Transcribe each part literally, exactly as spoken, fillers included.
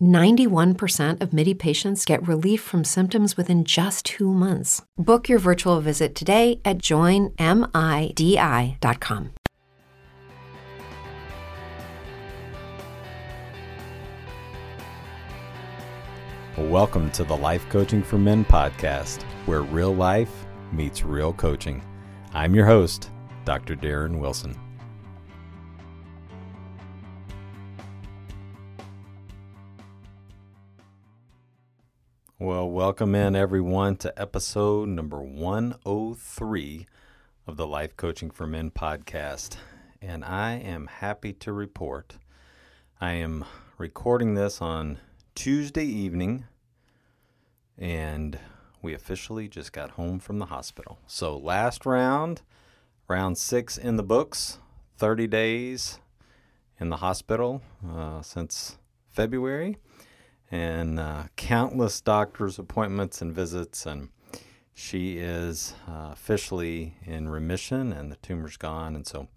ninety-one percent of Midi patients get relief from symptoms within just two months. Book your virtual visit today at join midi dot com. Welcome to the Life Coaching for Men podcast, where real life meets real coaching. I'm your host, Doctor Darren Wilson. Well, welcome in everyone to episode number one oh three of the Life Coaching for Men podcast. And I am happy to report I am recording this on Tuesday evening, and we officially just got home from the hospital. So last round, round six in the books, thirty days in the hospital uh, since February. And uh, countless doctor's appointments and visits, and she is uh, officially in remission, and the tumor's gone. And so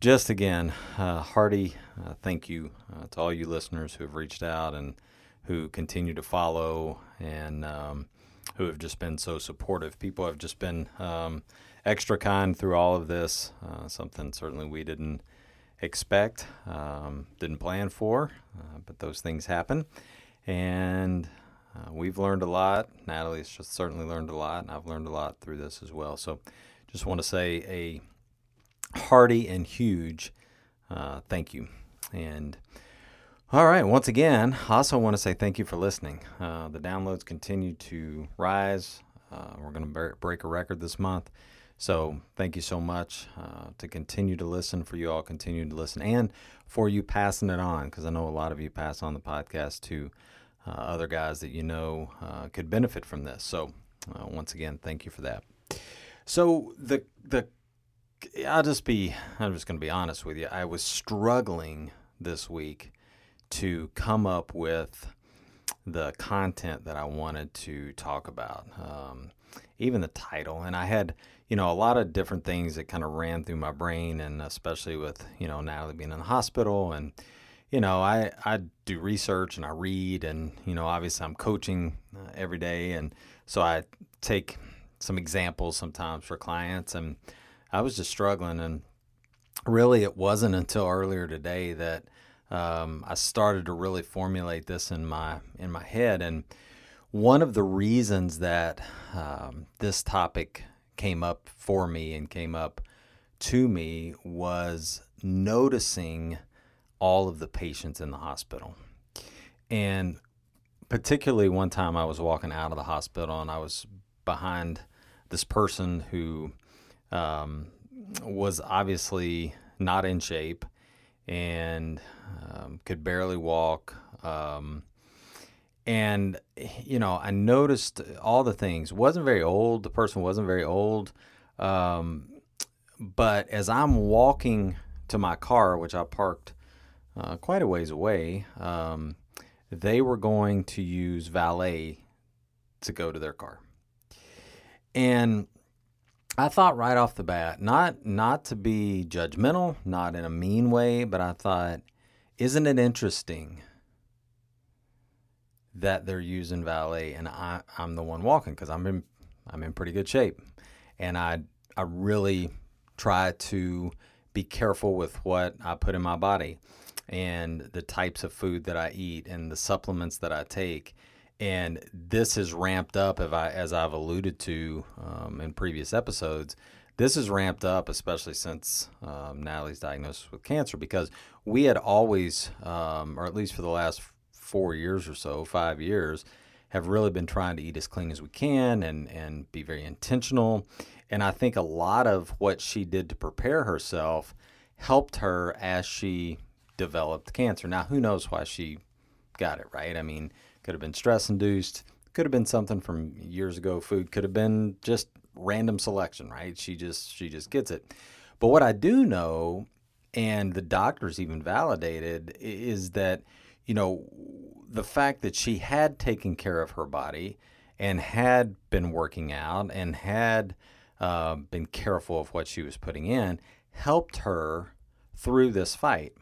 just again, uh, hearty uh, thank you uh, to all you listeners who have reached out and who continue to follow, and um, who have just been so supportive. People have just been um, extra kind through all of this, uh, something certainly we didn't expect, um, didn't plan for, uh, but those things happen. And uh, we've learned a lot. Natalie's just certainly learned a lot, and I've learned a lot through this as well. So just want to say a hearty and huge uh, thank you. And all right, once again, I also want to say thank you for listening. Uh, the downloads continue to rise. Uh, we're going to break a record this month. So thank you so much uh, to continue to listen, for you all continue to listen, and for you passing it on, because I know a lot of you pass on the podcast to uh, other guys that you know uh, could benefit from this. So uh, once again, thank you for that. So the the I'll just be I'm just going to be honest with you. I was struggling this week to come up with the content that I wanted to talk about, um, even the title, and I had. You know, a lot of different things that kind of ran through my brain, and especially with, you know, Natalie being in the hospital, and, you know, I, I do research and I read, and, you know, obviously I'm coaching uh, every day. And so I take some examples sometimes for clients, and I was just struggling. And really, it wasn't until earlier today that um, I started to really formulate this in my, in my head. And one of the reasons that um, this topic came up for me and came up to me was noticing all of the patients in the hospital. And particularly one time I was walking out of the hospital, and I was behind this person who um, was obviously not in shape and um, could barely walk. Um, And, you know, I noticed all the things. Wasn't very old. The person wasn't very old. Um, but as I'm walking to my car, which I parked uh, quite a ways away, um, they were going to use valet to go to their car. And I thought right off the bat, not not to be judgmental, not in a mean way, but I thought, isn't it interesting that they're using valet, and I, I'm the one walking, because I'm in I'm in pretty good shape, and I I really try to be careful with what I put in my body, and the types of food that I eat, and the supplements that I take, and this is ramped up, if I as I've alluded to um, in previous episodes, This is ramped up, especially since um, Natalie's diagnosis with cancer, because we had always, um, or at least for the last four years or so, five years, have really been trying to eat as clean as we can and, and be very intentional. And I think a lot of what she did to prepare herself helped her as she developed cancer. Now, who knows why she got it, right? I mean, could have been stress-induced, could have been something from years ago, food, could have been just random selection, right? She just she just gets it. But what I do know, and the doctors even validated, is that, you know, the fact that she had taken care of her body and had been working out and had uh, been careful of what she was putting in helped her through this fight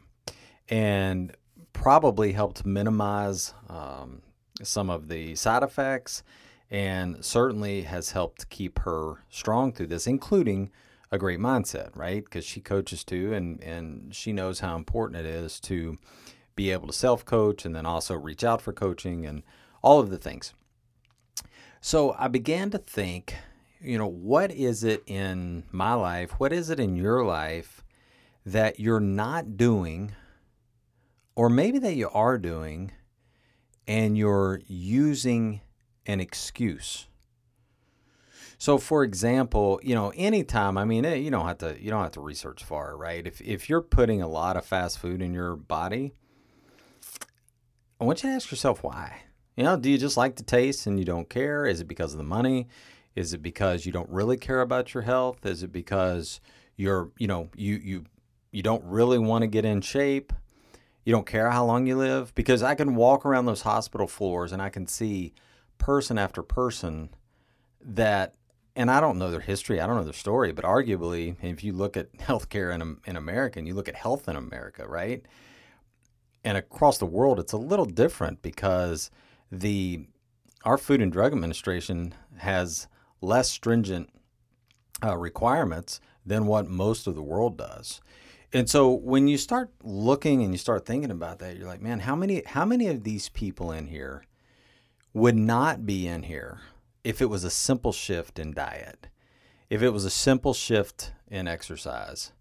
and probably helped minimize um, some of the side effects, and certainly has helped keep her strong through this, including a great mindset, right? Because she coaches too, and, and she knows how important it is to be able to self-coach and then also reach out for coaching and all of the things. So I began to think, you know, what is it in my life, what is it in your life that you're not doing, or maybe that you are doing, and you're using an excuse. So, for example, you know, anytime, I mean, you don't have to, you don't have to research far, right? If if you're putting a lot of fast food in your body, I want you to ask yourself why. You know, do you just like the taste and you don't care? Is it because of the money? Is it because you don't really care about your health? Is it because you're, you know, you you you don't really want to get in shape? You don't care how long you live? Because I can walk around those hospital floors and I can see person after person that, and I don't know their history, I don't know their story, but arguably, if you look at healthcare in in America and you look at health in America, right? And across the world, it's a little different because the our Food and Drug Administration has less stringent uh, requirements than what most of the world does. And so when you start looking and you start thinking about that, you're like, man, how many how many of these people in here would not be in here if it was a simple shift in diet, if it was a simple shift in exercise,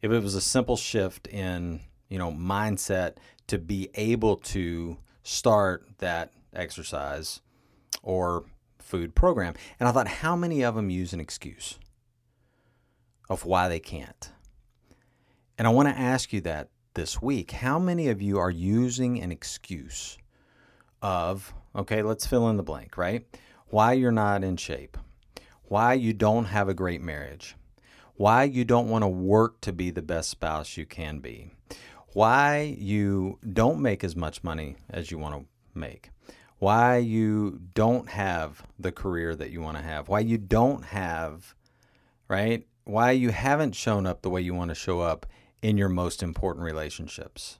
if it was a simple shift in, you know, mindset to be able to start that exercise or food program. And I thought, how many of them use an excuse of why they can't? And I want to ask you that this week. How many of you are using an excuse of, okay, let's fill in the blank, right? Why you're not in shape, why you don't have a great marriage, why you don't want to work to be the best spouse you can be, why you don't make as much money as you want to make, why you don't have the career that you want to have, why you don't have, right? Why you haven't shown up the way you want to show up in your most important relationships.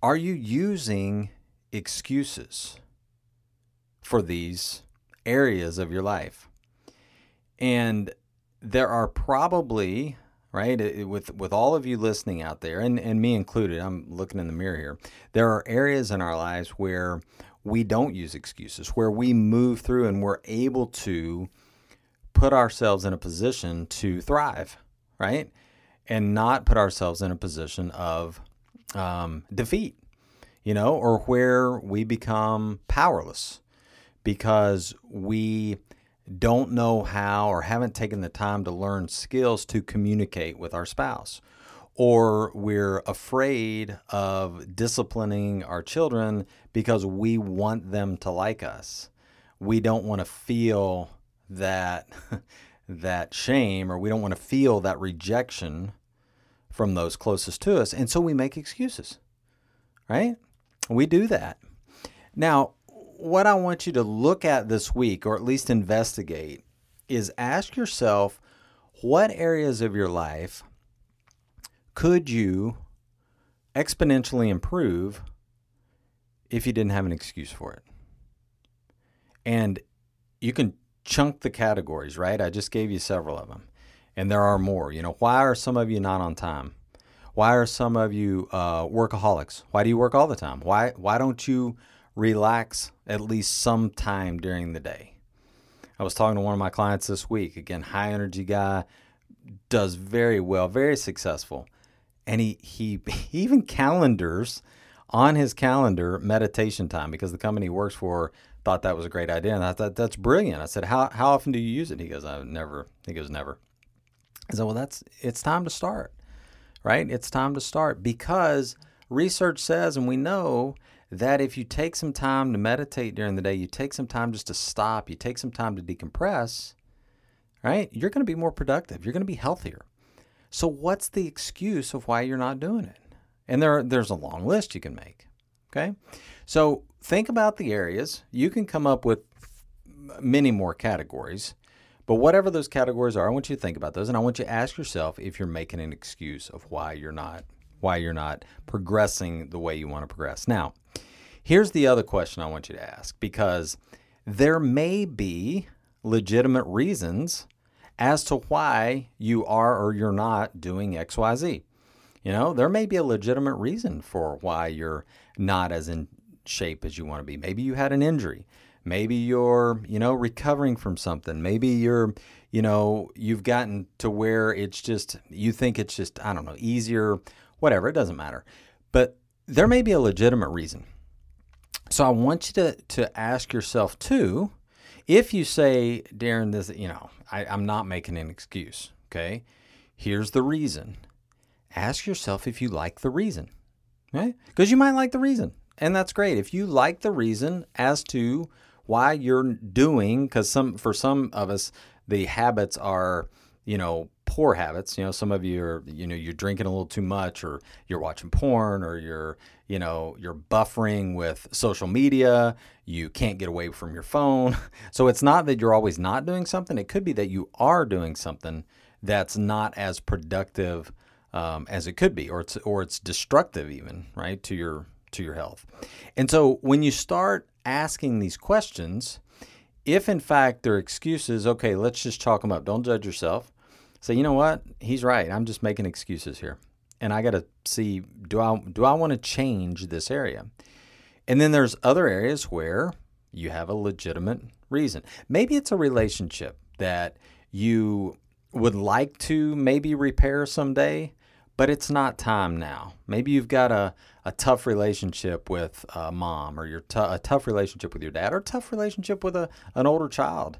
Are you using excuses for these areas of your life? And there are probably, right, with with all of you listening out there, and, and me included, I'm looking in the mirror here, there are areas in our lives where we don't use excuses, where we move through and we're able to put ourselves in a position to thrive, right? And not put ourselves in a position of um, defeat, you know, or where we become powerless because we don't know how or haven't taken the time to learn skills to communicate with our spouse, or we're afraid of disciplining our children because we want them to like us. We don't want to feel that that shame, or we don't want to feel that rejection from those closest to us, and so we make excuses, right? We do that. Now, what I want you to look at this week, or at least investigate, is ask yourself, what areas of your life could you exponentially improve if you didn't have an excuse for it? And you can chunk the categories, right? I just gave you several of them, and there are more. You know, why are some of you not on time? Why are some of you uh, workaholics? Why do you work all the time? Why why don't you relax at least some time during the day? I was talking to one of my clients this week, again, high energy guy, does very well, very successful. And he, he he even calendars on his calendar meditation time, because the company he works for thought that was a great idea. And I thought, that's brilliant. I said, how how often do you use it? He goes, I've never. He goes, never. I said, well, that's it's time to start, right? It's time to start, because research says, and we know, that if you take some time to meditate during the day, you take some time just to stop, you take some time to decompress, right? You're going to be more productive. You're going to be healthier. So what's the excuse of why you're not doing it? And there, there's a long list you can make, okay? So think about the areas. You can come up with many more categories, but whatever those categories are, I want you to think about those, and I want you to ask yourself if you're making an excuse of why you're not, why you're not progressing the way you want to progress. Now, here's the other question I want you to ask, because there may be legitimate reasons as to why you are or you're not doing X, Y, Z. You know, there may be a legitimate reason for why you're not as in shape as you want to be. Maybe you had an injury. Maybe you're, you know, recovering from something. Maybe you're, you know, you've gotten to where it's just, you think it's just, I don't know, easier, whatever. It doesn't matter. But there may be a legitimate reason. So I want you to, to ask yourself too, if you say, Darren, this, you know, I, I'm not making an excuse, okay? Here's the reason. Ask yourself if you like the reason, right? Because you might like the reason, and that's great. If you like the reason as to why you're doing, because some for some of us, the habits are, you know, poor habits. You know, some of you are, you know, you're drinking a little too much, or you're watching porn, or you're, you know, you're buffering with social media. You can't get away from your phone. So it's not that you're always not doing something. It could be that you are doing something that's not as productive um, as it could be, or it's or it's destructive even, right, to your to your health. And so when you start asking these questions, if in fact they're excuses, okay, let's just chalk them up. Don't judge yourself. Say, you know what? He's right. I'm just making excuses here. And I got to see, do I do I want to change this area? And then there's other areas where you have a legitimate reason. Maybe it's a relationship that you would like to maybe repair someday, but it's not time now. Maybe you've got a, a tough relationship with a mom, or you're t- a tough relationship with your dad, or a tough relationship with a, an older child.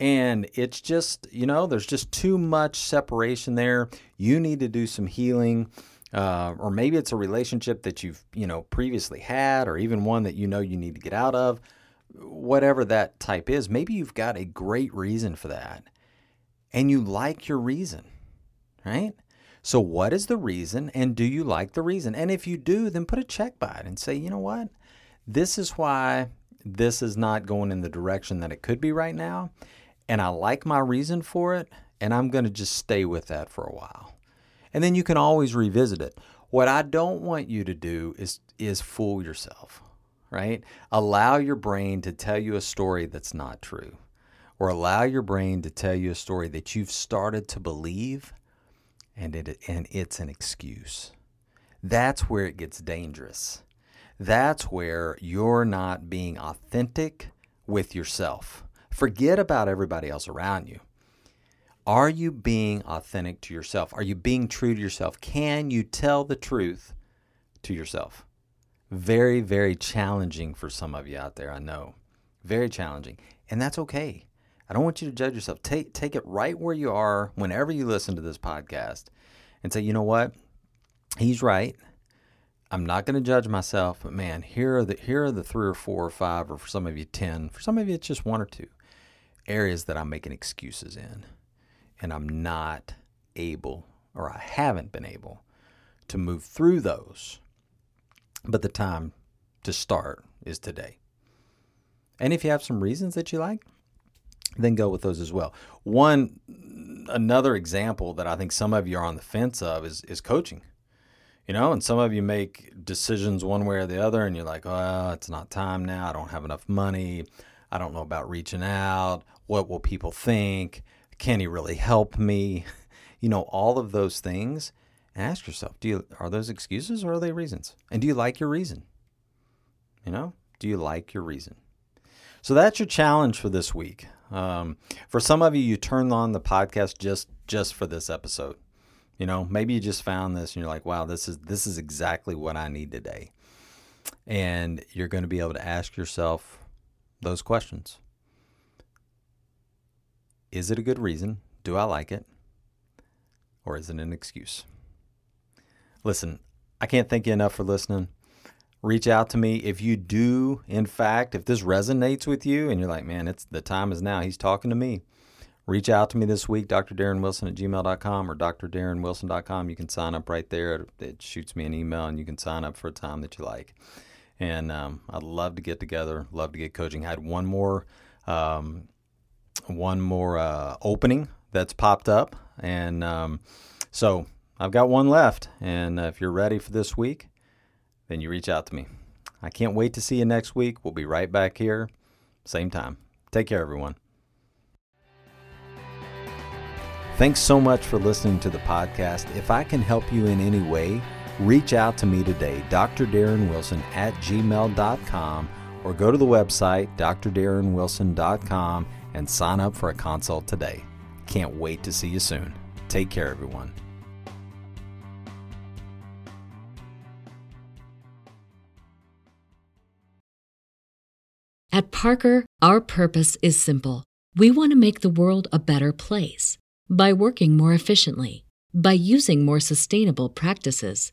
And it's just, you know, there's just too much separation there. You need to do some healing. Uh, or maybe it's a relationship that you've, you know, previously had, or even one that you know you need to get out of. Whatever that type is, maybe you've got a great reason for that. And you like your reason, right? So what is the reason, and do you like the reason? And if you do, then put a check by it and say, you know what? This is why this is not going in the direction that it could be right now. And I like my reason for it, and I'm going to just stay with that for a while. And then you can always revisit it. What I don't want you to do is is fool yourself, right? Allow your brain to tell you a story that's not true, or allow your brain to tell you a story that you've started to believe, and it and it's an excuse. That's where it gets dangerous. That's where you're not being authentic with yourself. Forget about everybody else around you. Are you being authentic to yourself? Are you being true to yourself? Can you tell the truth to yourself? Very, very challenging for some of you out there, I know. Very challenging. And that's okay. I don't want you to judge yourself. Take, take it right where you are whenever you listen to this podcast and say, you know what? He's right. I'm not going to judge myself, but man, here are the here are the three or four or five, or for some of you ten, for some of you it's just one or two areas that I'm making excuses in, and I'm not able, or I haven't been able to move through those. But the time to start is today. And if you have some reasons that you like, then go with those as well. One, another example that I think some of you are on the fence of is, is coaching. You know, and some of you make decisions one way or the other, and you're like, oh, it's not time now. I don't have enough money. I don't know about reaching out. What will people think? Can he really help me? You know, all of those things. And ask yourself, do you, are those excuses, or are they reasons? And do you like your reason? You know, do you like your reason? So that's your challenge for this week. Um, for some of you, you turned on the podcast just, just for this episode. You know, maybe you just found this and you're like, wow, this is, this is exactly what I need today. And you're going to be able to ask yourself those questions. Is it a good reason? Do I like it? Or is it an excuse? Listen, I can't thank you enough for listening. Reach out to me if you do. In fact, if this resonates with you and you're like, man, it's the time is now. He's talking to me. Reach out to me this week, d r darren wilson at gmail dot com or d r darren wilson dot com. You can sign up right there. It shoots me an email and you can sign up for a time that you like. And um, I'd love to get together, love to get coaching. I had one more, um, one more uh, opening that's popped up. And um, so I've got one left. And uh, if you're ready for this week, then you reach out to me. I can't wait to see you next week. We'll be right back here, same time. Take care, everyone. Thanks so much for listening to the podcast. If I can help you in any way, reach out to me today, d r darren wilson at gmail dot com, or go to the website, d r darren wilson dot com, and sign up for a consult today. Can't wait to see you soon. Take care, everyone. At Parker, our purpose is simple. We want to make the world a better place. By working more efficiently, by using more sustainable practices,